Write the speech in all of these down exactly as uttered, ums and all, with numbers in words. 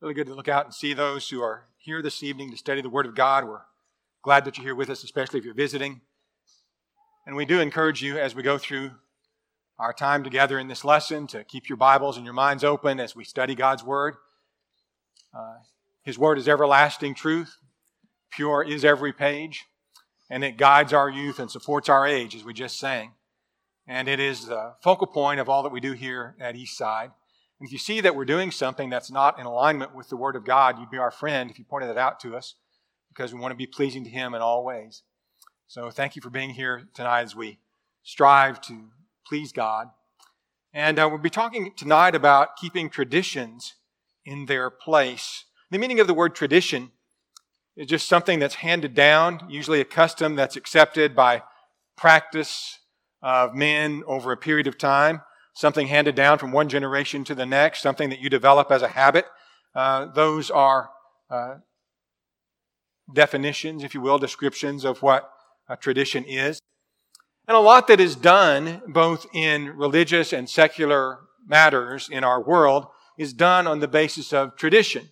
Really good to look out and see those who are here this evening to study the Word of God. We're glad that you're here with us, especially if you're visiting. And we do encourage you as we go through our time together in this lesson to keep your Bibles and your minds open as we study God's Word. Uh, His Word is everlasting truth. Pure is every page. And it guides our youth and supports our age, as we just sang. And it is the focal point of all that we do here at Eastside. And if you see that we're doing something that's not in alignment with the Word of God, you'd be our friend if you pointed that out to us, because we want to be pleasing to Him in all ways. So thank you for being here tonight as we strive to please God. And uh, we'll be talking tonight about keeping traditions in their place. The meaning of the word tradition is just something that's handed down, usually a custom that's accepted by practice of men over a period of time. Something handed down from one generation to the next, something that you develop as a habit. Uh, those are uh, definitions, if you will, descriptions of what a tradition is. And a lot that is done, both in religious and secular matters in our world, is done on the basis of tradition.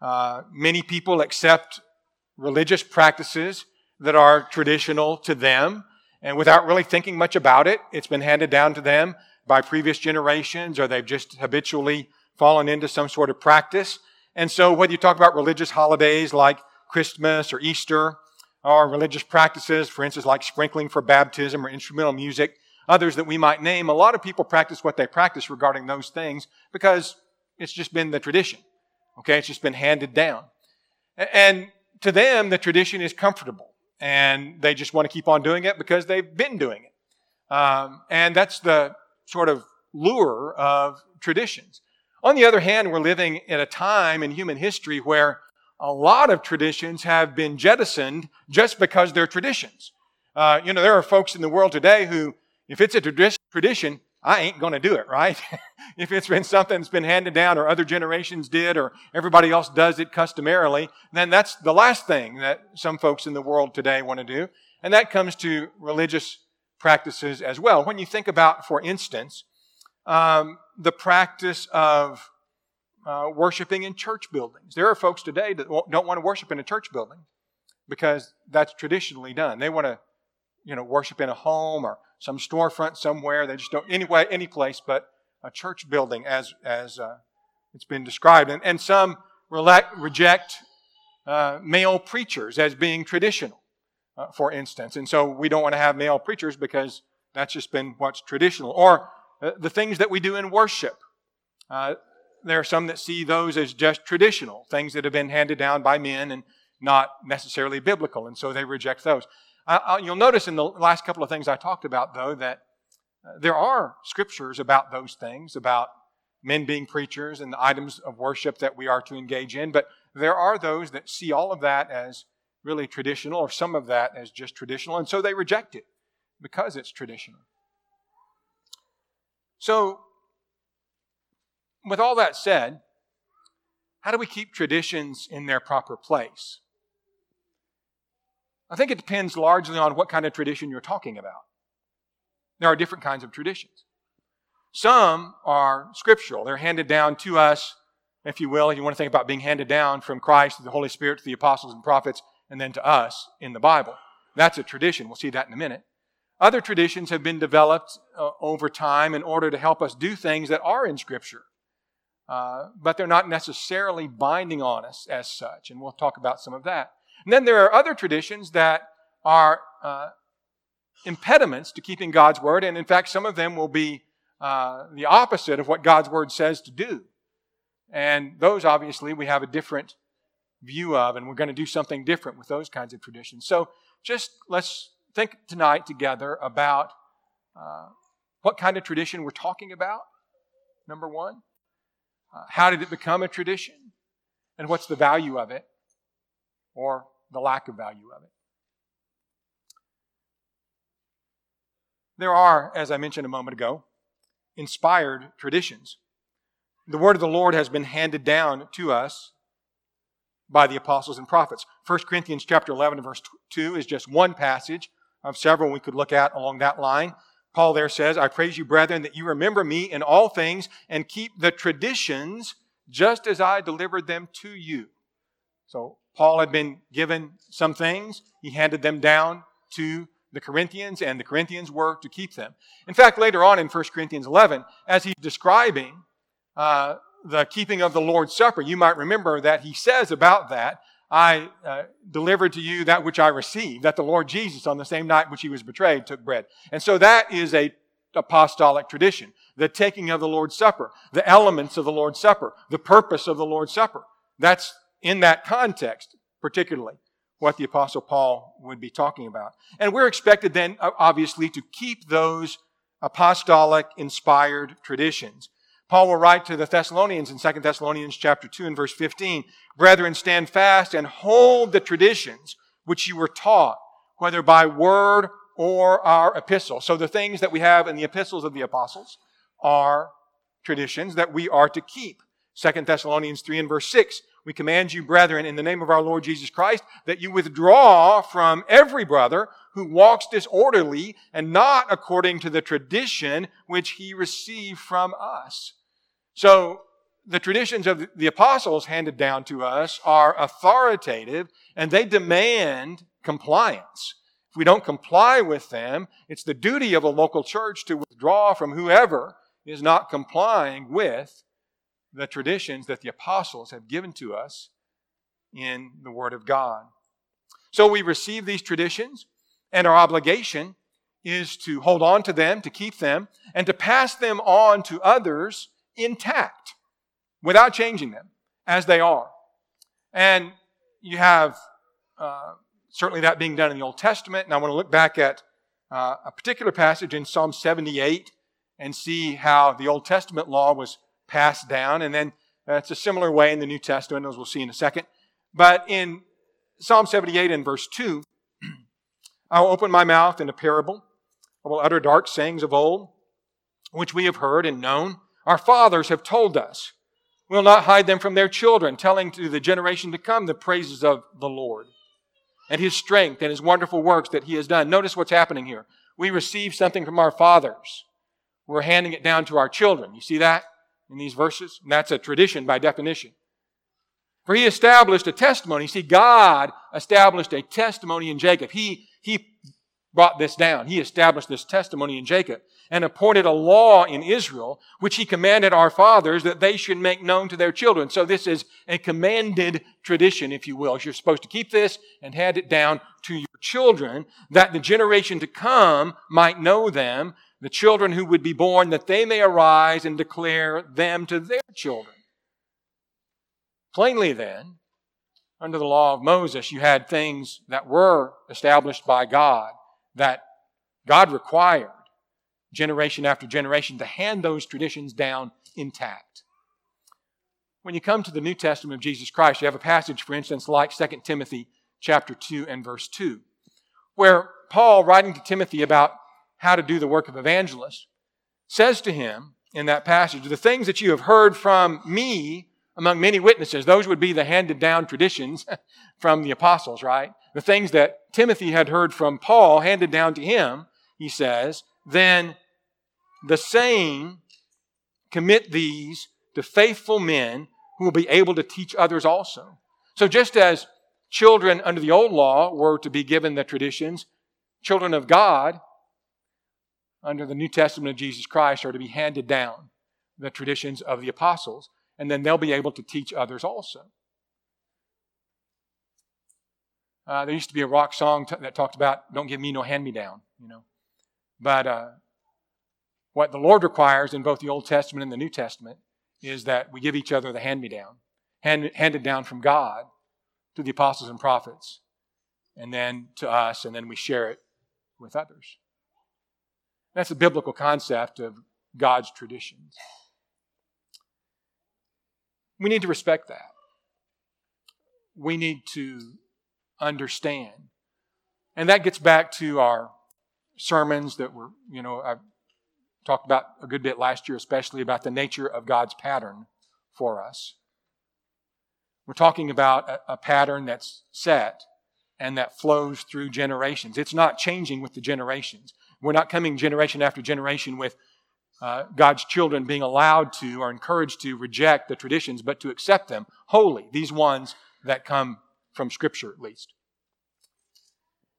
Uh, many people accept religious practices that are traditional to them, and without really thinking much about it, it's been handed down to them by previous generations, or they've just habitually fallen into some sort of practice. And so whether you talk about religious holidays like Christmas or Easter, or religious practices, for instance, like sprinkling for baptism or instrumental music, others that we might name, a lot of people practice what they practice regarding those things because it's just been the tradition. Okay, it's just been handed down. And to them, the tradition is comfortable, and they just want to keep on doing it because they've been doing it. Um, and that's the sort of lure of traditions. On the other hand, we're living at a time in human history where a lot of traditions have been jettisoned just because they're traditions. Uh, you know, there are folks in the world today who, if it's a trad- tradition, I ain't going to do it, right? If it's been something that's been handed down or other generations did or everybody else does it customarily, then that's the last thing that some folks in the world today want to do. And that comes to religious practices as well. When you think about, for instance, um, the practice of uh, worshiping in church buildings. There are folks today that don't want to worship in a church building because that's traditionally done. They want to, you know, worship in a home or some storefront somewhere. They just don't, anyway, any place but a church building as as uh, it's been described. And, and some relect, reject uh, male preachers as being traditional. Uh, for instance. And so we don't want to have male preachers because that's just been what's traditional. Or uh, the things that we do in worship. Uh, there are some that see those as just traditional, things that have been handed down by men and not necessarily biblical, and so they reject those. Uh, uh, you'll notice in the last couple of things I talked about, though, that uh, there are scriptures about those things, about men being preachers and the items of worship that we are to engage in, but there are those that see all of that as really traditional, or some of that as just traditional, and so they reject it because it's traditional. So, with all that said, how do we keep traditions in their proper place? I think it depends largely on what kind of tradition you're talking about. There are different kinds of traditions. Some are scriptural. They're handed down to us, if you will, if you want to think about being handed down from Christ to the Holy Spirit to the apostles and prophets, and then to us in the Bible. That's a tradition. We'll see that in a minute. Other traditions have been developed uh, over time in order to help us do things that are in Scripture, uh, but they're not necessarily binding on us as such, and we'll talk about some of that. And then there are other traditions that are uh, impediments to keeping God's Word, and in fact, some of them will be uh, the opposite of what God's Word says to do. And those, obviously, we have a different view of, and we're going to do something different with those kinds of traditions. So just let's think tonight together about uh, what kind of tradition we're talking about, number one. Uh, how did it become a tradition? And what's the value of it, or the lack of value of it? There are, as I mentioned a moment ago, inspired traditions. The word of the Lord has been handed down to us by the apostles and prophets. First Corinthians chapter eleven and verse two is just one passage of several we could look at along that line. Paul there says, "I praise you, brethren, that you remember me in all things and keep the traditions just as I delivered them to you. So Paul had been given some things. He handed them down to the Corinthians, and the Corinthians were to keep them. In fact, later on in First Corinthians eleven, as he's describing uh, the keeping of the Lord's Supper, you might remember that he says about that, I uh, delivered to you that which I received, that the Lord Jesus on the same night which he was betrayed took bread. And so that is a apostolic tradition, the taking of the Lord's Supper, the elements of the Lord's Supper, the purpose of the Lord's Supper. That's in that context, particularly, what the Apostle Paul would be talking about. And we're expected then, obviously, to keep those apostolic inspired traditions. Paul will write to the Thessalonians in Second Thessalonians chapter two and verse fifteen, "Brethren, stand fast and hold the traditions which you were taught, whether by word or our epistle." So the things that we have in the epistles of the apostles are traditions that we are to keep. Second Thessalonians three and verse six, "We command you, brethren, in the name of our Lord Jesus Christ, that you withdraw from every brother who walks disorderly and not according to the tradition which he received from us." So the traditions of the apostles handed down to us are authoritative, and they demand compliance. If we don't comply with them, it's the duty of a local church to withdraw from whoever is not complying with the traditions that the apostles have given to us in the Word of God. So we receive these traditions, and our obligation is to hold on to them, to keep them, and to pass them on to others intact, without changing them, as they are. And you have uh, certainly that being done in the Old Testament, and I want to look back at uh, a particular passage in Psalm seventy-eight and see how the Old Testament law was passed down, and then uh, it's a similar way in the New Testament, as we'll see in a second. But in Psalm seventy-eight and verse two, "I will open my mouth in a parable. I will utter dark sayings of old, which we have heard and known. Our fathers have told us. We will not hide them from their children, telling to the generation to come the praises of the Lord and His strength and His wonderful works that He has done." Notice what's happening here. We receive something from our fathers. We're handing it down to our children. You see that in these verses? And that's a tradition by definition. "For He established a testimony." See, God established a testimony in Jacob. He, he brought this down. He established this testimony in Jacob and appointed a law in Israel, which He commanded our fathers that they should make known to their children. So this is a commanded tradition, if you will. You're supposed to keep this and hand it down to your children, that the generation to come might know them, the children who would be born, that they may arise and declare them to their children. Plainly then, under the law of Moses, you had things that were established by God, that God required generation after generation to hand those traditions down intact. When you come to the New Testament of Jesus Christ, you have a passage, for instance, like Second Timothy chapter two and verse two, where Paul, writing to Timothy about how to do the work of evangelist, says to him in that passage, "The things that you have heard from me among many witnesses," those would be the handed down traditions from the apostles, right? The things that Timothy had heard from Paul handed down to him, he says, "Then the same commit these to faithful men who will be able to teach others also." So just as children under the old law were to be given the traditions, children of God under the New Testament of Jesus Christ are to be handed down the traditions of the apostles, and then they'll be able to teach others also. Uh, there used to be a rock song t- that talked about, "Don't give me no hand-me-down," you know. But uh, what the Lord requires in both the Old Testament and the New Testament is that we give each other the hand-me-down, hand- handed down from God to the apostles and prophets, and then to us, and then we share it with others. That's the biblical concept of God's traditions. We need to respect that. We need to understand. And that gets back to our sermons that were, you know, I talked about a good bit last year, especially about the nature of God's pattern for us. We're talking about a, a pattern that's set and that flows through generations. It's not changing with the generations. We're not coming generation after generation with uh, God's children being allowed to or encouraged to reject the traditions, but to accept them wholly, these ones that come from Scripture at least.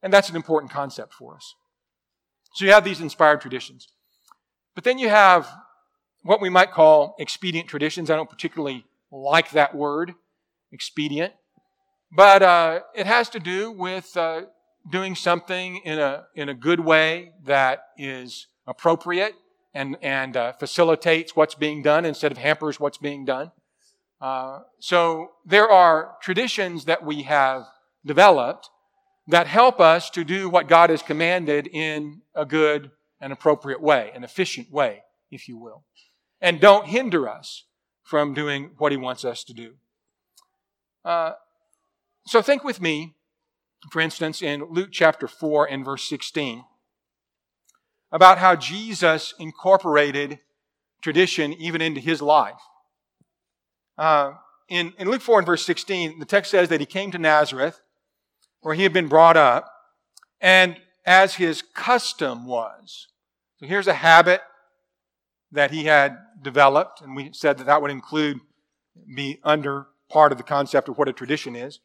And that's an important concept for us. So you have these inspired traditions. But then you have what we might call expedient traditions. I don't particularly like that word, expedient. But uh, it has to do with uh, doing something in a in a good way that is appropriate and, and uh, facilitates what's being done instead of hampers what's being done. Uh, so there are traditions that we have developed that help us to do what God has commanded in a good and appropriate way, an efficient way, if you will, and don't hinder us from doing what He wants us to do. Uh, so think with me, for instance, in Luke chapter four and verse sixteen, about how Jesus incorporated tradition even into His life. Uh, in, in Luke four and verse sixteen, the text says that He came to Nazareth, where He had been brought up, and as His custom was. So here's a habit that He had developed, and we said that that would include, be under part of the concept of what a tradition is.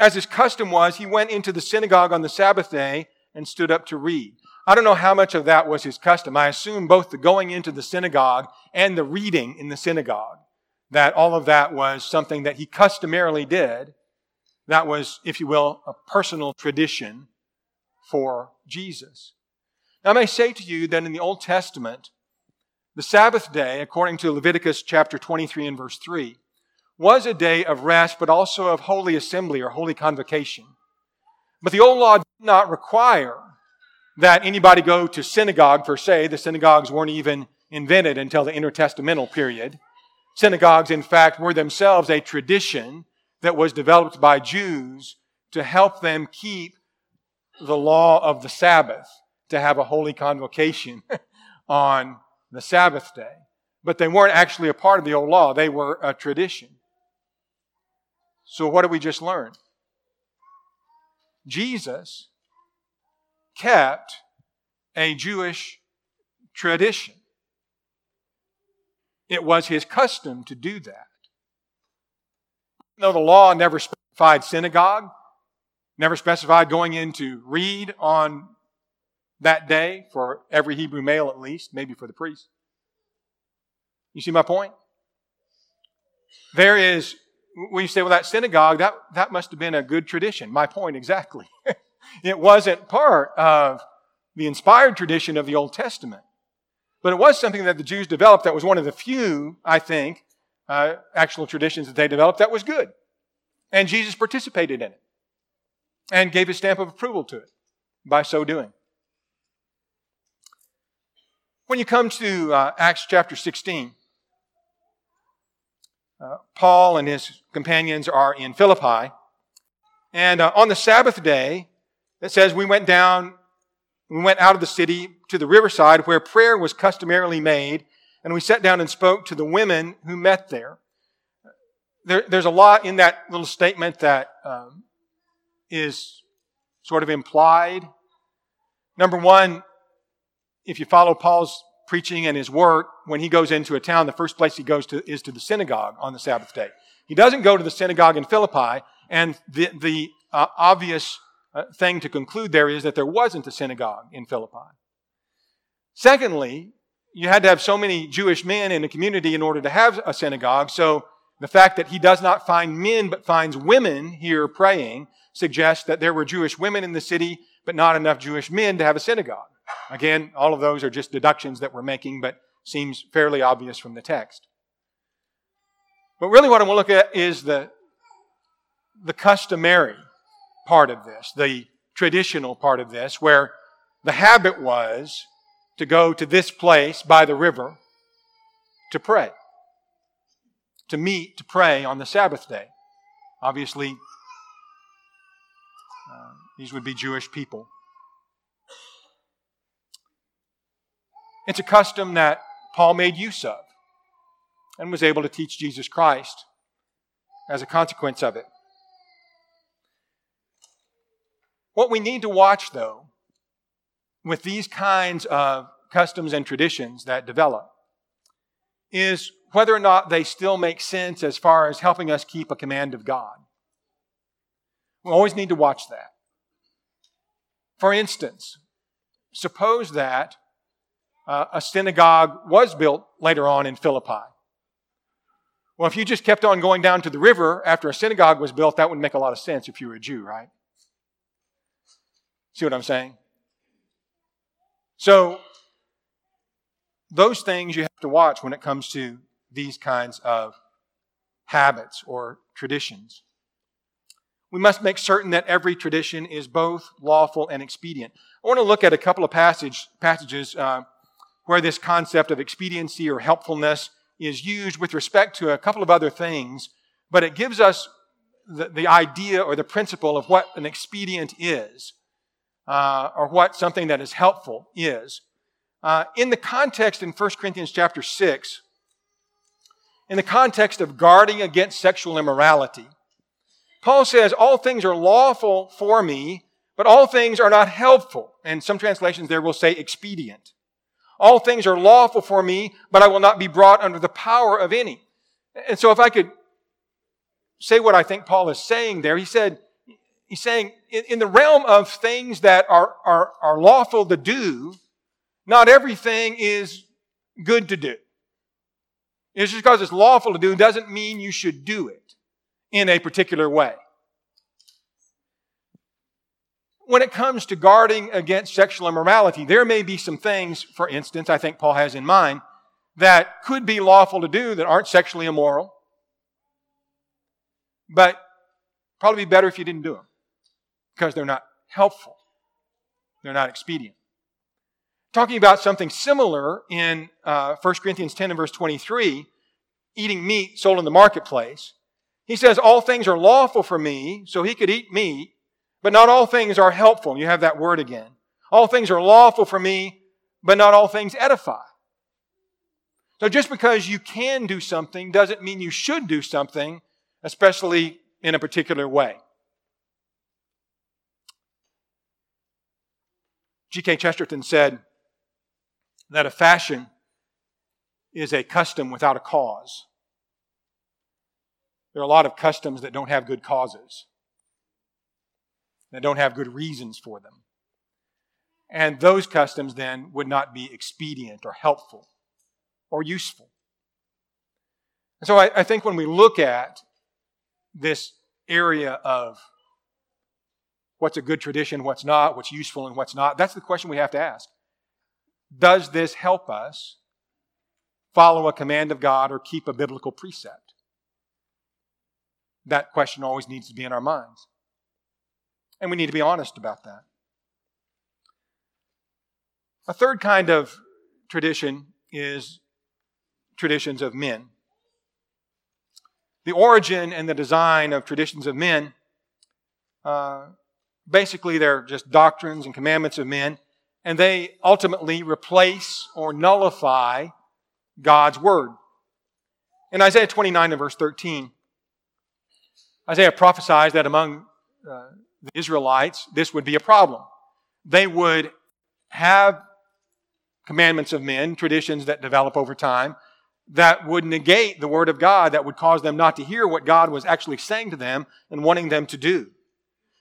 As His custom was, He went into the synagogue on the Sabbath day and stood up to read. I don't know how much of that was His custom. I assume both the going into the synagogue and the reading in the synagogue, that all of that was something that He customarily did. That was, if you will, a personal tradition for Jesus. Now, I may say to you that in the Old Testament, the Sabbath day, according to Leviticus chapter twenty-three and verse three, was a day of rest, but also of holy assembly or holy convocation. But the old law did not require that anybody go to synagogue per se. The synagogues weren't even invented until the intertestamental period. Synagogues, in fact, were themselves a tradition that was developed by Jews to help them keep the law of the Sabbath, to have a holy convocation on the Sabbath day. But they weren't actually a part of the old law. They were a tradition. So what did we just learn? Jesus kept a Jewish tradition. It was His custom to do that. No, the law never specified synagogue, never specified going in to read on that day for every Hebrew male at least, maybe for the priest. You see my point? There is, when you say, well, that synagogue, that, that must have been a good tradition. My point exactly. It wasn't part of the inspired tradition of the Old Testament, but it was something that the Jews developed that was one of the few, I think, Uh, actual traditions that they developed that was good. And Jesus participated in it and gave His stamp of approval to it by so doing. When you come to uh, Acts chapter sixteen, uh, Paul and his companions are in Philippi, and uh, on the Sabbath day, it says, we went down, we went out of the city to the riverside where prayer was customarily made, and we sat down and spoke to the women who met there. There there's a lot in that little statement that um, is sort of implied. Number one, if you follow Paul's preaching and his work, when he goes into a town, the first place he goes to is to the synagogue on the Sabbath day. He doesn't go to the synagogue in Philippi, and the, the uh, obvious uh, thing to conclude there is that there wasn't a synagogue in Philippi. Secondly, you had to have so many Jewish men in a community in order to have a synagogue. So the fact that he does not find men but finds women here praying suggests that there were Jewish women in the city but not enough Jewish men to have a synagogue. Again, all of those are just deductions that we're making, but seems fairly obvious from the text. But really what I want to look at is the, the customary part of this, the traditional part of this, where the habit was to go to this place by the river to pray, to meet, to pray on the Sabbath day. Obviously, uh, these would be Jewish people. It's a custom that Paul made use of and was able to teach Jesus Christ as a consequence of it. What we need to watch, though, with these kinds of customs and traditions that develop is whether or not they still make sense as far as helping us keep a command of God. We always need to watch that. For instance, suppose that uh, a synagogue was built later on in Philippi. Well, if you just kept on going down to the river after a synagogue was built, that would make a lot of sense if you were a Jew, right? See what I'm saying? So, those things you have to watch when it comes to these kinds of habits or traditions. We must make certain that every tradition is both lawful and expedient. I want to look at a couple of passage, passages uh, where this concept of expediency or helpfulness is used with respect to a couple of other things, but it gives us the, the idea or the principle of what an expedient is, uh, or what something that is helpful is. Uh, in the context in First Corinthians chapter six, in the context of guarding against sexual immorality, Paul says, all things are lawful for me, but all things are not helpful. And some translations there will say expedient. All things are lawful for me, but I will not be brought under the power of any. And so if I could say what I think Paul is saying there, he said, he's saying in the realm of things that are, are, are lawful to do, not everything is good to do. It's just because it's lawful to do doesn't mean you should do it in a particular way. When it comes to guarding against sexual immorality, there may be some things, for instance, I think Paul has in mind, that could be lawful to do that aren't sexually immoral, but probably be better if you didn't do them because they're not helpful. They're not expedient. Talking about something similar in uh, First Corinthians ten and verse twenty-three, eating meat sold in the marketplace, he says, all things are lawful for me, so he could eat meat, but not all things are helpful. You have that word again. All things are lawful for me, but not all things edify. So just because you can do something doesn't mean you should do something, especially in a particular way. G K Chesterton said that a fashion is a custom without a cause. There are a lot of customs that don't have good causes, that don't have good reasons for them. And those customs then would not be expedient or helpful or useful. And so I, I think when we look at this area of what's a good tradition, what's not, what's useful and what's not, that's the question we have to ask. Does this help us follow a command of God or keep a biblical precept? That question always needs to be in our minds. And we need to be honest about that. A third kind of tradition is traditions of men. The origin and the design of traditions of men, uh, basically they're just doctrines and commandments of men, and they ultimately replace or nullify God's word. In Isaiah twenty-nine and verse thirteen, Isaiah prophesies that among uh, the Israelites, this would be a problem. They would have commandments of men, traditions that develop over time, that would negate the word of God, that would cause them not to hear what God was actually saying to them and wanting them to do.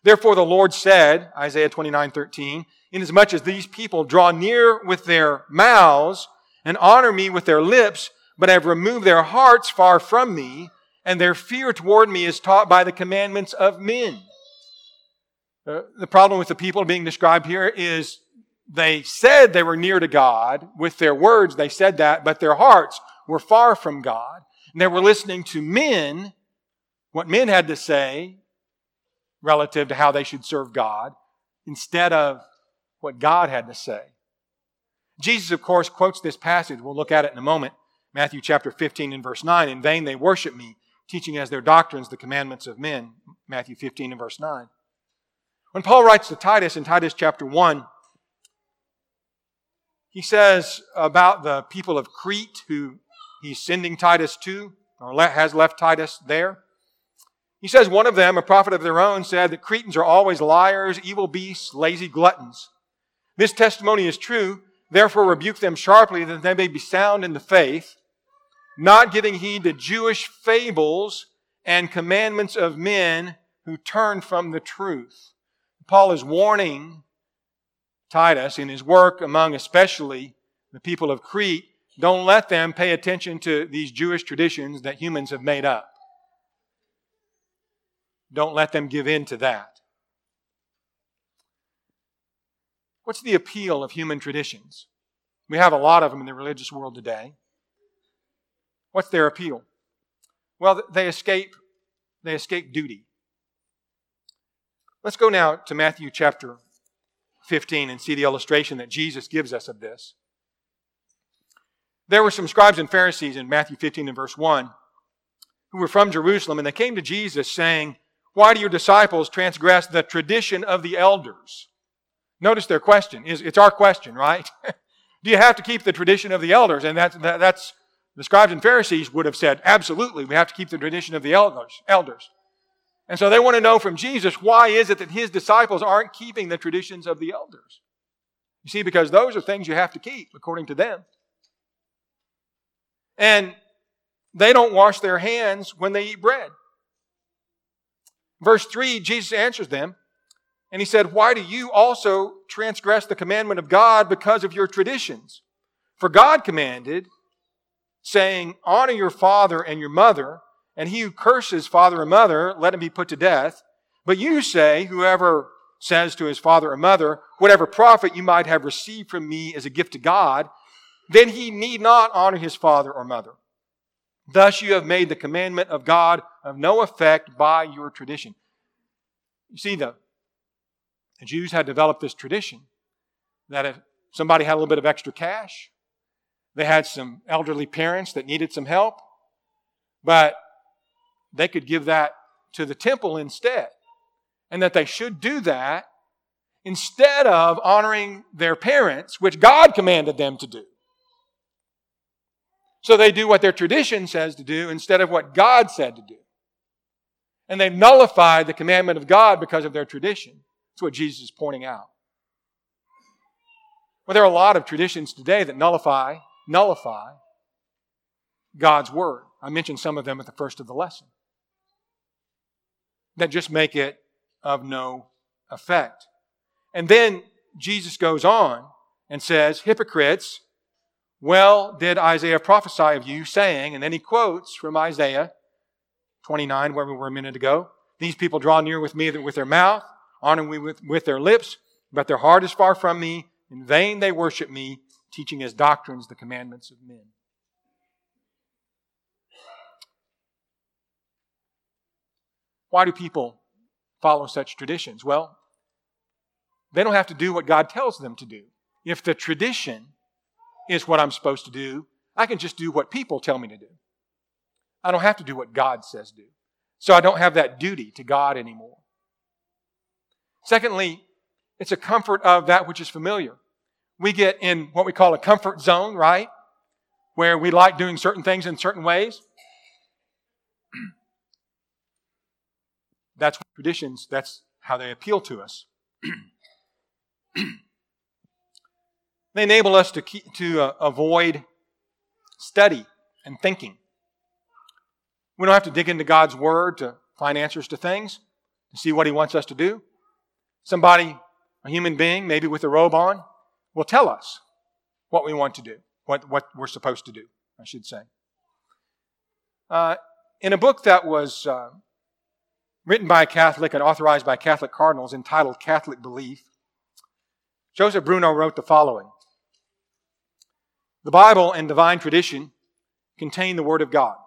Therefore the Lord said, Isaiah twenty-nine thirteen, inasmuch as these people draw near with their mouths and honor me with their lips, but have removed their hearts far from me, and their fear toward me is taught by the commandments of men. The problem with the people being described here is they said they were near to God. With their words, they said that, but their hearts were far from God. And they were listening to men, what men had to say relative to how they should serve God, instead of what God had to say. Jesus, of course, quotes this passage. We'll look at it in a moment. Matthew chapter fifteen and verse nine. In vain they worship me, teaching as their doctrines the commandments of men. Matthew fifteen and verse nine. When Paul writes to Titus in Titus chapter one, he says about the people of Crete who he's sending Titus to, or has left Titus there. He says, one of them, a prophet of their own, said that Cretans are always liars, evil beasts, lazy gluttons. This testimony is true. Therefore rebuke them sharply, that they may be sound in the faith, not giving heed to Jewish fables and commandments of men who turn from the truth. Paul is warning Titus in his work among especially the people of Crete, don't let them pay attention to these Jewish traditions that humans have made up. Don't let them give in to that. What's the appeal of human traditions? We have a lot of them in the religious world today. What's their appeal? Well, they escape, they escape duty. Let's go now to Matthew chapter fifteen and see the illustration that Jesus gives us of this. There were some scribes and Pharisees in Matthew fifteen and verse one who were from Jerusalem, and they came to Jesus saying, "Why do your disciples transgress the tradition of the elders?" Notice their question. It's our question, right? Do you have to keep the tradition of the elders? And that's, that's the scribes and Pharisees would have said, absolutely, we have to keep the tradition of the elders. elders. And so they want to know from Jesus, why is it that his disciples aren't keeping the traditions of the elders? You see, because those are things you have to keep, according to them. And they don't wash their hands when they eat bread. Verse three, Jesus answers them, and he said, "Why do you also transgress the commandment of God because of your traditions? For God commanded, saying, 'Honor your father and your mother,' and he who curses father or mother, let him be put to death. But you say, whoever says to his father or mother, 'Whatever profit you might have received from me is a gift to God,' then he need not honor his father or mother. Thus you have made the commandment of God of no effect by your tradition." You see, the, the Jews had developed this tradition that if somebody had a little bit of extra cash, they had some elderly parents that needed some help, but they could give that to the temple instead, and that they should do that instead of honoring their parents, which God commanded them to do. So they do what their tradition says to do instead of what God said to do. And they nullify the commandment of God because of their tradition. That's what Jesus is pointing out. Well, there are a lot of traditions today that nullify, nullify God's word. I mentioned some of them at the first of the lesson, that just make it of no effect. And then Jesus goes on and says, "Hypocrites, well did Isaiah prophesy of you, saying," and then he quotes from Isaiah twenty-nine, where we were a minute ago, "These people draw near with me with their mouth, honor me with, with their lips, but their heart is far from me. In vain they worship me, teaching as doctrines the commandments of men." Why do people follow such traditions? Well, they don't have to do what God tells them to do. If the tradition is what I'm supposed to do, I can just do what people tell me to do. I don't have to do what God says do. So I don't have that duty to God anymore. Secondly, it's a comfort of that which is familiar. We get in what we call a comfort zone, right? Where we like doing certain things in certain ways. That's what traditions, that's how they appeal to us. They enable us to keep, to uh, avoid study and thinking. We don't have to dig into God's Word to find answers to things, to see what He wants us to do. Somebody, a human being, maybe with a robe on, will tell us what we want to do, what, what we're supposed to do, I should say. Uh, in a book that was... Uh, written by a Catholic and authorized by Catholic cardinals, entitled "Catholic Belief," Joseph Bruno wrote the following: "The Bible and divine tradition contain the Word of God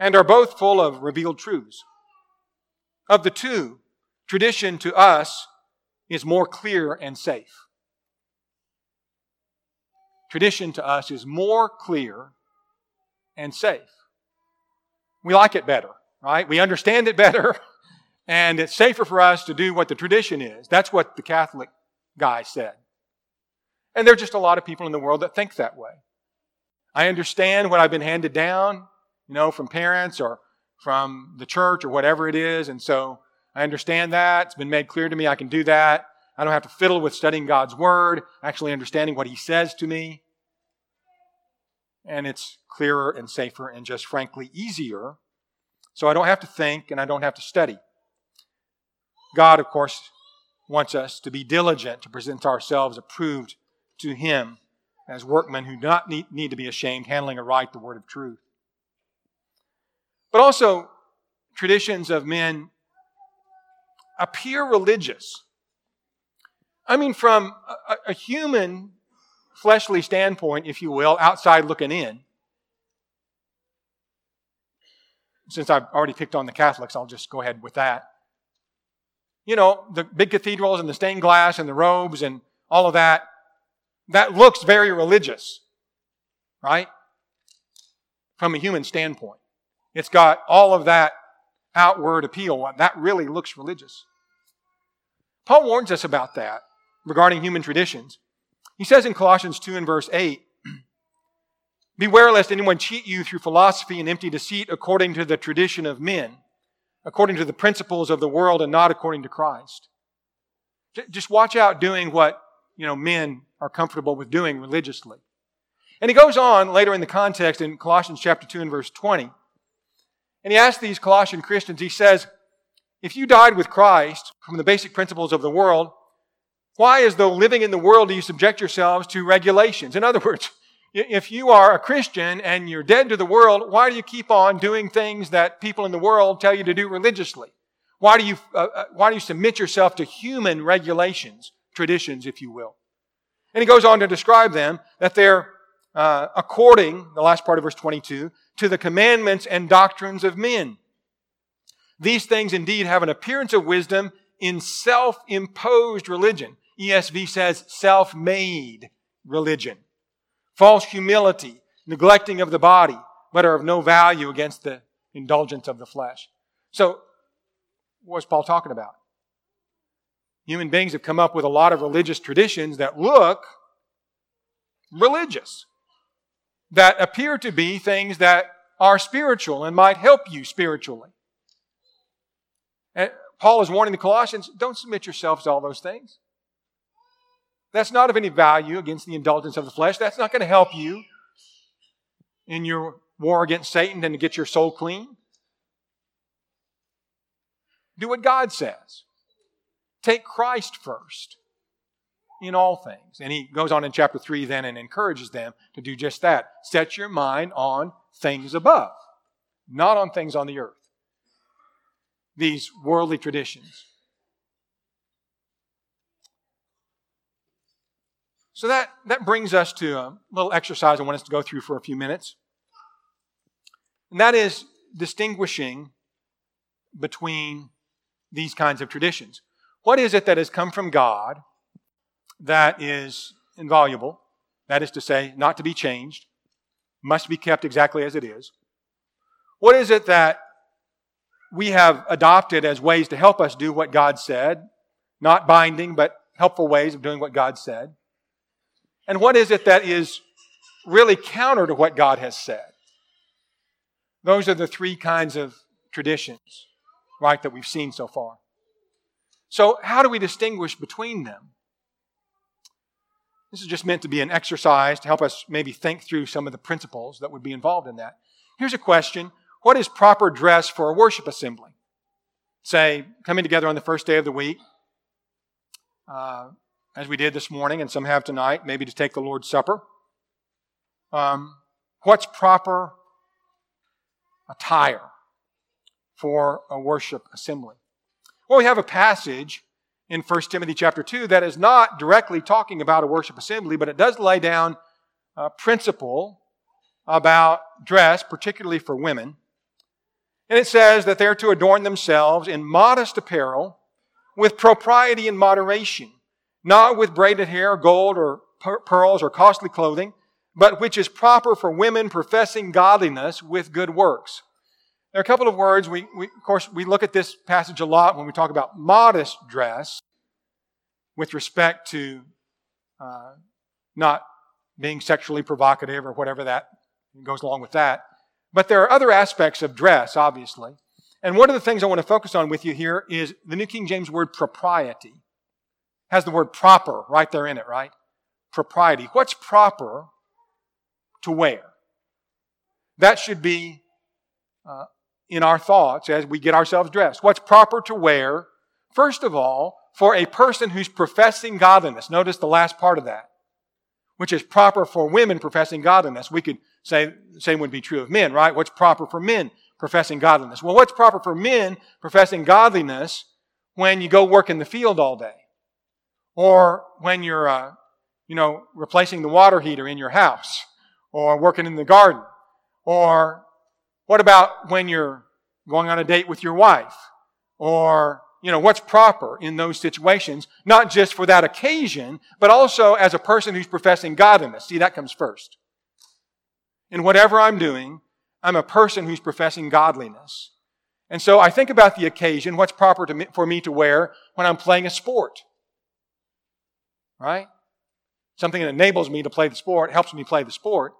and are both full of revealed truths. Of the two, tradition to us is more clear and safe." Tradition to us is more clear and safe. We like it better. Right? We understand it better, and it's safer for us to do what the tradition is. That's what the Catholic guy said. And there are just a lot of people in the world that think that way. I understand what I've been handed down, you know, from parents or from the church or whatever it is, and so I understand that. It's been made clear to me I can do that. I don't have to fiddle with studying God's word, actually understanding what he says to me. And it's clearer and safer and just frankly easier. So I don't have to think and I don't have to study. God, of course, wants us to be diligent to present ourselves approved to him as workmen who do not need, need to be ashamed, handling aright the word of truth. But also, traditions of men appear religious. I mean, from a, a human, fleshly standpoint, if you will, outside looking in. Since I've already picked on the Catholics, I'll just go ahead with that. You know, the big cathedrals and the stained glass and the robes and all of that, that looks very religious, right? From a human standpoint. It's got all of that outward appeal. That really looks religious. Paul warns us about that regarding human traditions. He says in Colossians two and verse eight, "Beware lest anyone cheat you through philosophy and empty deceit according to the tradition of men, according to the principles of the world and not according to Christ." Just watch out doing what, you know, men are comfortable with doing religiously. And he goes on later in the context in Colossians chapter two and verse twenty. And he asks these Colossian Christians, he says, if you died with Christ from the basic principles of the world, why, as though living in the world, do you subject yourselves to regulations? In other words, if you are a Christian and you're dead to the world, why do you keep on doing things that people in the world tell you to do religiously? Why do you, uh, why do you submit yourself to human regulations, traditions, if you will? And he goes on to describe them, that they're uh, according, the last part of verse twenty-two, to the commandments and doctrines of men. These things indeed have an appearance of wisdom in self-imposed religion. E S V says self-made religion. False humility, neglecting of the body, but are of no value against the indulgence of the flesh. So, what's Paul talking about? Human beings have come up with a lot of religious traditions that look religious, that appear to be things that are spiritual and might help you spiritually. And Paul is warning the Colossians, don't submit yourselves to all those things. That's not of any value against the indulgence of the flesh. That's not going to help you in your war against Satan and to get your soul clean. Do what God says. Take Christ first in all things. And he goes on in chapter three then and encourages them to do just that. Set your mind on things above, not on things on the earth. These worldly traditions. So that, that brings us to a little exercise I want us to go through for a few minutes. And that is distinguishing between these kinds of traditions. What is it that has come from God that is inviolable? That is to say, not to be changed, must be kept exactly as it is. What is it that we have adopted as ways to help us do what God said, not binding, but helpful ways of doing what God said? And what is it that is really counter to what God has said? Those are the three kinds of traditions, right, that we've seen so far. So how do we distinguish between them? This is just meant to be an exercise to help us maybe think through some of the principles that would be involved in that. Here's a question. What is proper dress for a worship assembly? Say, coming together on the first day of the week, uh, as we did this morning, and some have tonight, maybe to take the Lord's Supper. Um, what's proper attire for a worship assembly? Well, we have a passage in First Timothy chapter two that is not directly talking about a worship assembly, but it does lay down a principle about dress, particularly for women. And it says that they're to adorn themselves in modest apparel with propriety and moderation, not with braided hair, gold, or per- pearls, or costly clothing, but which is proper for women professing godliness with good works. There are a couple of words. We, we, of course, we look at this passage a lot when we talk about modest dress with respect to uh, not being sexually provocative or whatever that goes along with that. But there are other aspects of dress, obviously. And one of the things I want to focus on with you here is the New King James word propriety. has the word proper right there in it, right? Propriety. What's proper to wear? That should be uh, in our thoughts as we get ourselves dressed. What's proper to wear, first of all, for a person who's professing godliness. Notice the last part of that, which is proper for women professing godliness. We could say the same would be true of men, right? What's proper for men professing godliness? Well, what's proper for men professing godliness when you go work in the field all day? Or when you're, uh, you know, replacing the water heater in your house, or working in the garden? Or what about when you're going on a date with your wife? Or, you know, what's proper in those situations, not just for that occasion, but also as a person who's professing godliness. See, that comes first. In whatever I'm doing, I'm a person who's professing godliness. And so I think about the occasion, what's proper to me, for me to wear when I'm playing a sport. Right? Something that enables me to play the sport, helps me play the sport,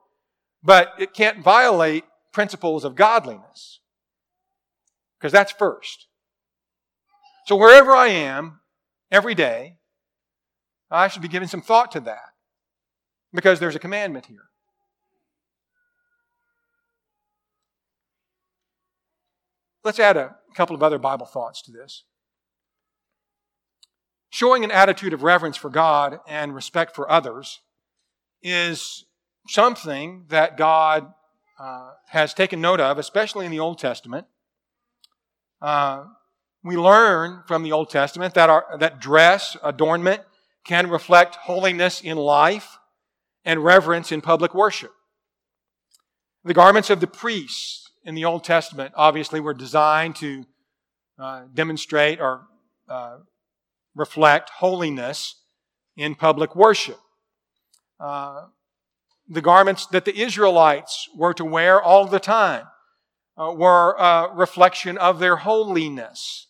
but it can't violate principles of godliness, because that's first. So wherever I am, every day, I should be giving some thought to that, because there's a commandment here. Let's add a couple of other Bible thoughts to this. Showing an attitude of reverence for God and respect for others is something that God uh, has taken note of, especially in the Old Testament. Uh, we learn from the Old Testament that our, that dress, adornment, can reflect holiness in life and reverence in public worship. The garments of the priests in the Old Testament, obviously, were designed to uh, demonstrate or uh, reflect holiness in public worship. Uh, the garments that the Israelites were to wear all the time uh, were a reflection of their holiness.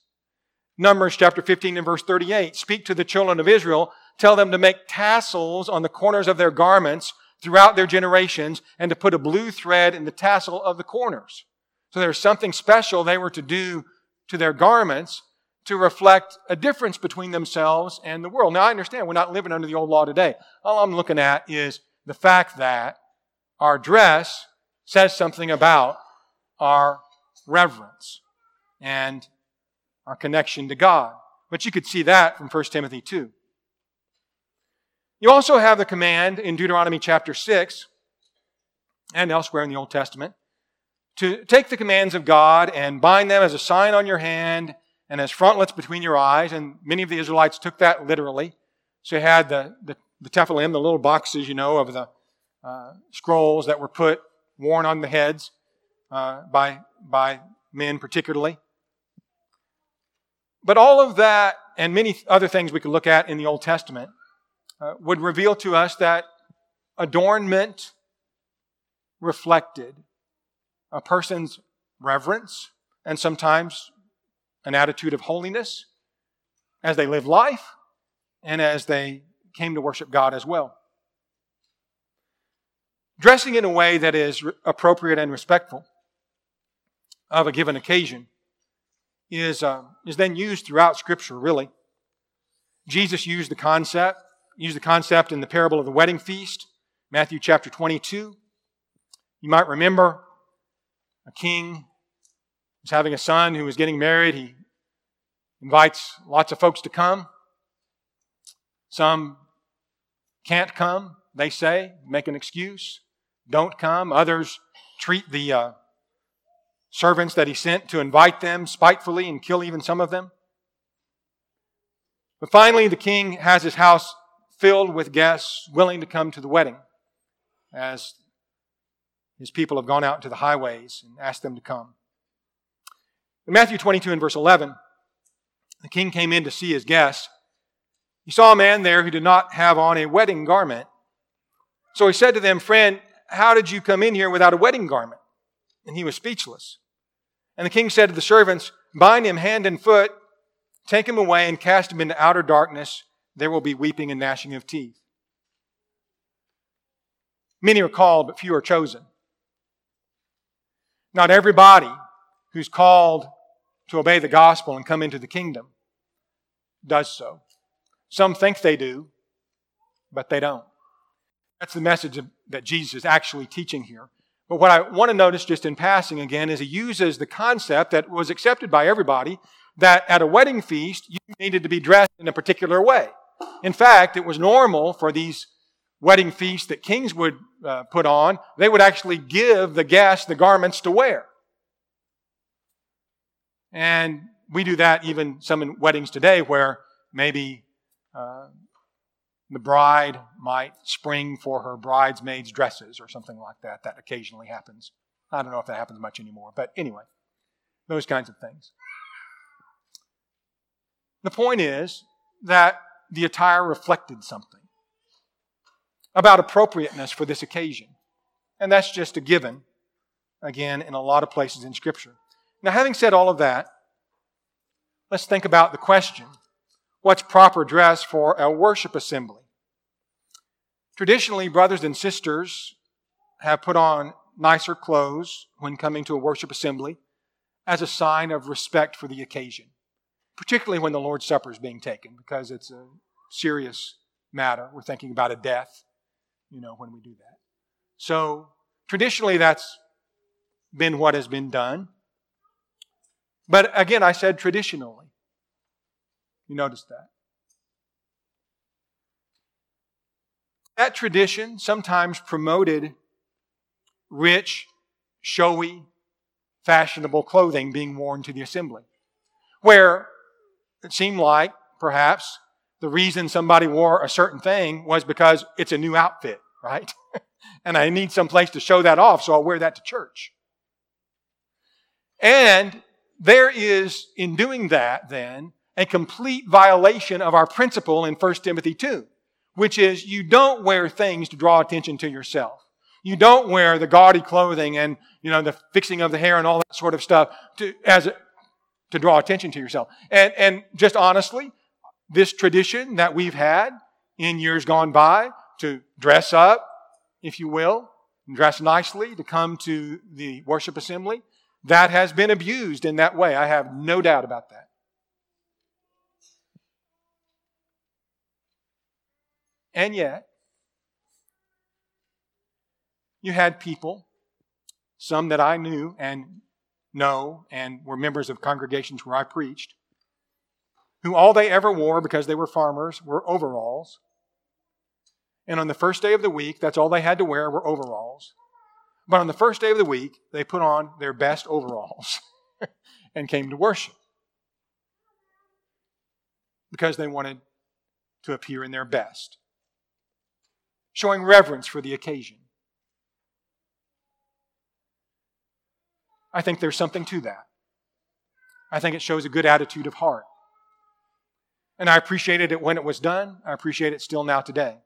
Numbers chapter fifteen and verse thirty-eight, "Speak to the children of Israel, tell them to make tassels on the corners of their garments throughout their generations, and to put a blue thread in the tassel of the corners." So there's something special they were to do to their garments to reflect a difference between themselves and the world. Now, I understand we're not living under the old law today. All I'm looking at is the fact that our dress says something about our reverence and our connection to God. But you could see that from First Timothy two. You also have the command in Deuteronomy chapter six and elsewhere in the Old Testament to take the commands of God and bind them as a sign on your hand and as frontlets between your eyes. And many of the Israelites took that literally. So you had the, the, the tephilim, the little boxes, you know, of the uh, scrolls that were put, worn on the heads uh, by, by men particularly. But all of that and many other things we could look at in the Old Testament Uh, would reveal to us that adornment reflected a person's reverence and sometimes an attitude of holiness as they lived life and as they came to worship God as well. Dressing in a way that is re- appropriate and respectful of a given occasion is, uh, is then used throughout Scripture, really. Jesus used the concept Use the concept in the parable of the wedding feast, Matthew chapter twenty-two. You might remember a king was having a son who was getting married. He invites lots of folks to come. Some can't come, they say, make an excuse, don't come. Others treat the uh, servants that he sent to invite them spitefully and kill even some of them. But finally, the king has his house filled with guests willing to come to the wedding as his people have gone out to the highways and asked them to come. In Matthew twenty-two and verse eleven, the king came in to see his guests. He saw a man there who did not have on a wedding garment. So he said to them, "Friend, how did you come in here without a wedding garment?" And he was speechless. And the king said to the servants, "Bind him hand and foot, take him away and cast him into outer darkness. There will be weeping and gnashing of teeth." Many are called, but few are chosen. Not everybody who's called to obey the gospel and come into the kingdom does so. Some think they do, but they don't. That's the message of, that Jesus is actually teaching here. But what I want to notice just in passing again is he uses the concept that was accepted by everybody that at a wedding feast, you needed to be dressed in a particular way. In fact, it was normal for these wedding feasts that kings would uh, put on, they would actually give the guests the garments to wear. And we do that even some in weddings today where maybe uh, the bride might spring for her bridesmaids' dresses or something like that. That occasionally happens. I don't know if that happens much anymore, but anyway, those kinds of things. The point is that the attire reflected something about appropriateness for this occasion. And that's just a given, again, in a lot of places in Scripture. Now, having said all of that, let's think about the question, what's proper dress for a worship assembly? Traditionally, brothers and sisters have put on nicer clothes when coming to a worship assembly as a sign of respect for the occasion, particularly when the Lord's Supper is being taken, because it's a serious matter. We're thinking about a death, you know, when we do that. So traditionally, that's been what has been done. But again, I said traditionally. You noticed that. That tradition sometimes promoted rich, showy, fashionable clothing being worn to the assembly, where it seemed like, perhaps, the reason somebody wore a certain thing was because it's a new outfit, right? And I need some place to show that off, so I'll wear that to church. And there is, in doing that then, a complete violation of our principle in First Timothy two, which is you don't wear things to draw attention to yourself. You don't wear the gaudy clothing and, you know, the fixing of the hair and all that sort of stuff to, as, to draw attention to yourself. And, and just honestly, this tradition that we've had in years gone by to dress up, if you will, and dress nicely to come to the worship assembly, that has been abused in that way. I have no doubt about that. And yet, you had people, some that I knew and know and were members of congregations where I preached, who all they ever wore because they were farmers were overalls. And on the first day of the week, that's all they had to wear were overalls. But on the first day of the week, they put on their best overalls and came to worship because they wanted to appear in their best, showing reverence for the occasion. I think there's something to that. I think it shows a good attitude of heart. And I appreciated it when it was done. I appreciate it still now today.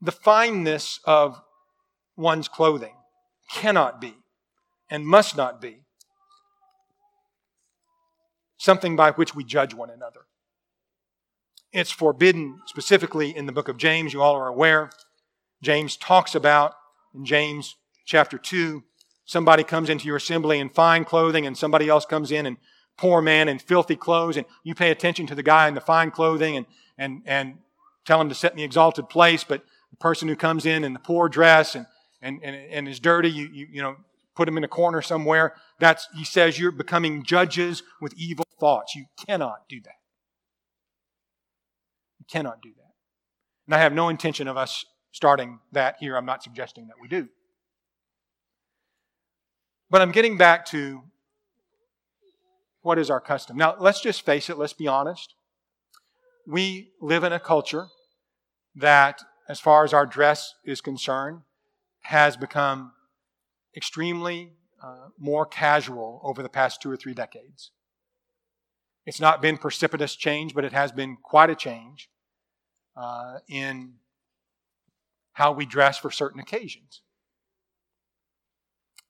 The fineness of one's clothing cannot be and must not be something by which we judge one another. It's forbidden specifically in the book of James. You all are aware. James talks about, in James chapter two, somebody comes into your assembly in fine clothing and somebody else comes in and poor man in filthy clothes, and you pay attention to the guy in the fine clothing and and and tell him to sit in the exalted place, but the person who comes in in the poor dress and and and, and is dirty, you, you you know, put him in a corner somewhere. That's, he says, you're becoming judges with evil thoughts. You cannot do that. You cannot do that. And I have no intention of us starting that here. I'm not suggesting that we do. But I'm getting back to what is our custom. Now, let's just face it. Let's be honest. We live in a culture that, as far as our dress is concerned, has become extremely uh, more casual over the past two or three decades. It's not been precipitous change, but it has been quite a change uh, in how we dress for certain occasions.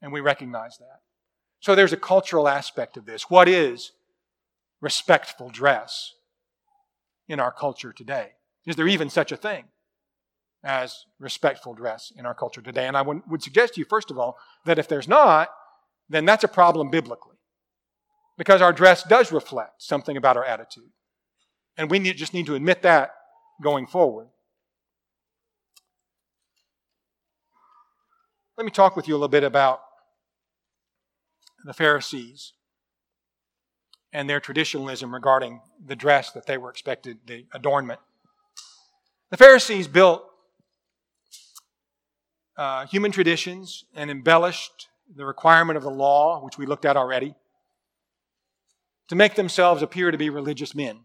And we recognize that. So there's a cultural aspect of this. What is respectful dress in our culture today? Is there even such a thing as respectful dress in our culture today? And I would suggest to you, first of all, that if there's not, then that's a problem biblically. because our dress does reflect something about our attitude. And we need, just need to admit that going forward. Let me talk with you a little bit about the Pharisees and their traditionalism regarding the dress that they were expected, the adornment. The Pharisees built uh, human traditions and embellished the requirement of the law, which we looked at already, to make themselves appear to be religious men.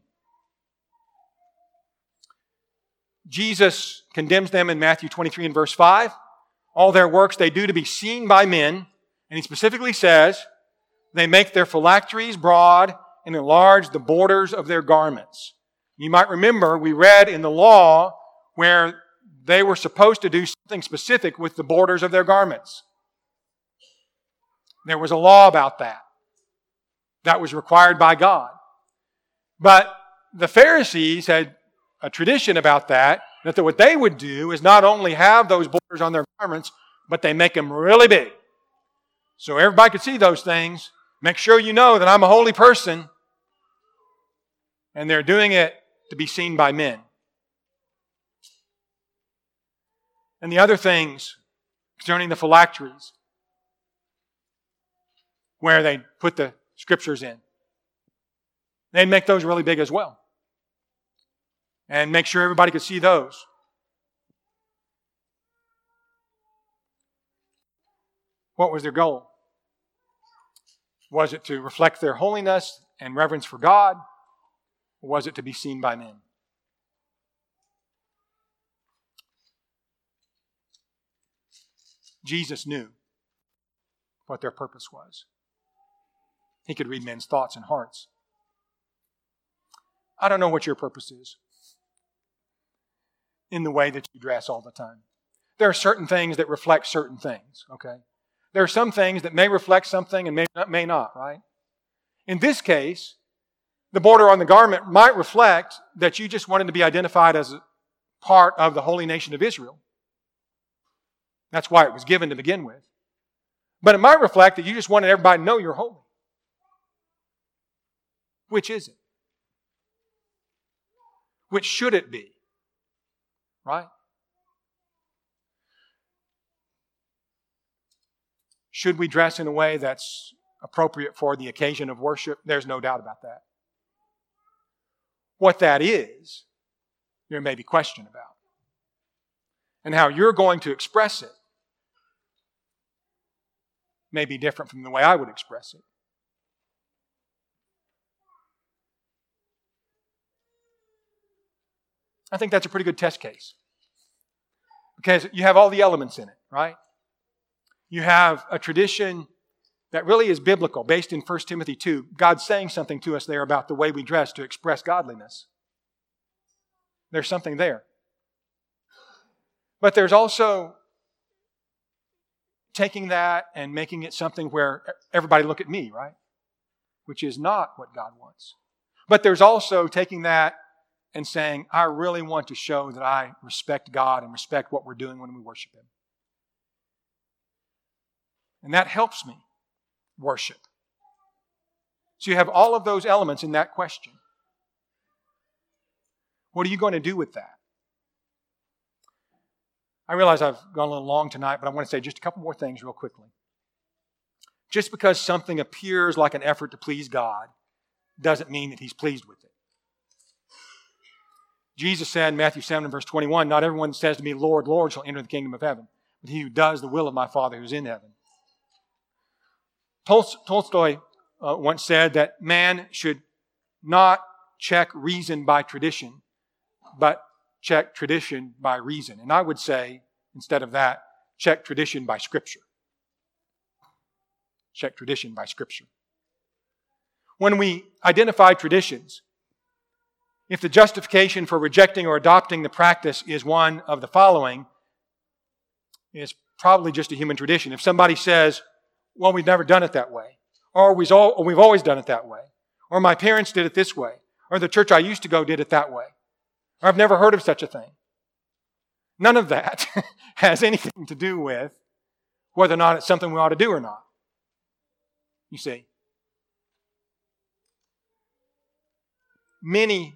Jesus condemns them in Matthew twenty-three and verse five. All their works they do to be seen by men. And he specifically says, they make their phylacteries broad and enlarge the borders of their garments. You might remember we read in the law where they were supposed to do something specific with the borders of their garments. There was a law about that. That was required by God. But the Pharisees had a tradition about that, that what they would do is not only have those borders on their garments, but they make them really big. So everybody could see those things. Make sure you know that I'm a holy person. And they're doing it to be seen by men. And the other things concerning the phylacteries, where they put the scriptures in, they'd make those really big as well. And make sure everybody could see those. What was their goal? Was it to reflect their holiness and reverence for God? Or was it to be seen by men? Jesus knew what their purpose was. He could read men's thoughts and hearts. I don't know what your purpose is in the way that you dress all the time. There are certain things that reflect certain things, okay? There are some things that may reflect something and may not, may not, right? In this case, the border on the garment might reflect that you just wanted to be identified as a part of the holy nation of Israel. That's why it was given to begin with. But it might reflect that you just wanted everybody to know you're holy. Which is it? Which should it be? Right? Should we dress in a way that's appropriate for the occasion of worship? There's no doubt about that. What that is, there may be question about. And how you're going to express it may be different from the way I would express it. I think that's a pretty good test case. Because you have all the elements in it, right? You have a tradition that really is biblical, based in First Timothy two. God's saying something to us there about the way we dress to express godliness. There's something there. But there's also taking that and making it something where everybody look at me, right? Which is not what God wants. But there's also taking that and saying, I really want to show that I respect God and respect what we're doing when we worship Him. And that helps me worship. So you have all of those elements in that question. What are you going to do with that? I realize I've gone a little long tonight, but I want to say just a couple more things real quickly. Just because something appears like an effort to please God doesn't mean that He's pleased with it. Jesus said in Matthew seven and verse twenty-one, not everyone that says to me, Lord, Lord, shall enter the kingdom of heaven, but he who does the will of my Father who is in heaven. Tolstoy uh, once said that man should not check reason by tradition, but check tradition by reason. And I would say, instead of that, check tradition by Scripture. Check tradition by Scripture. When we identify traditions, if the justification for rejecting or adopting the practice is one of the following, it's probably just a human tradition. If somebody says, well, we've never done it that way. Or we've always done it that way. Or my parents did it this way. Or the church I used to go did it that way. Or I've never heard of such a thing. None of that has anything to do with whether or not it's something we ought to do or not. You see? Many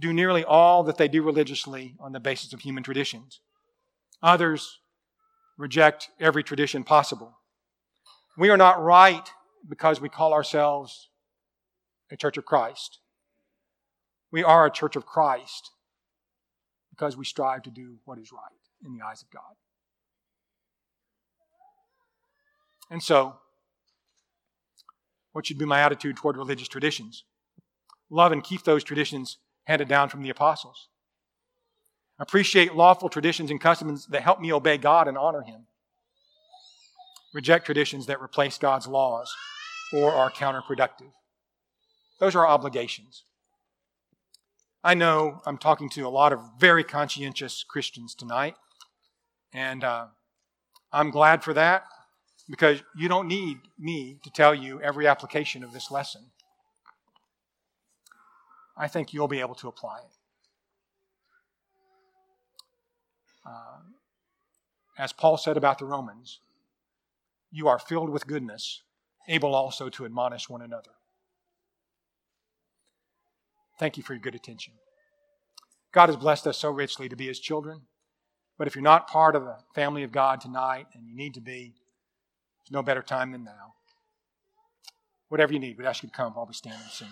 do nearly all that they do religiously on the basis of human traditions. Others reject every tradition possible. We are not right because we call ourselves a Church of Christ. We are a Church of Christ because we strive to do what is right in the eyes of God. And so, what should be my attitude toward religious traditions? Love and keep those traditions handed down from the apostles. Appreciate lawful traditions and customs that help me obey God and honor Him. Reject traditions that replace God's laws or are counterproductive. Those are our obligations. I know I'm talking to a lot of very conscientious Christians tonight, and uh, I'm glad for that, because you don't need me to tell you every application of this lesson. I think you'll be able to apply it. Uh, as Paul said about the Romans, you are filled with goodness, able also to admonish one another. Thank you for your good attention. God has blessed us so richly to be His children, but if you're not part of the family of God tonight, and you need to be, there's no better time than now. Whatever you need, we'd ask you to come while we stand and sing.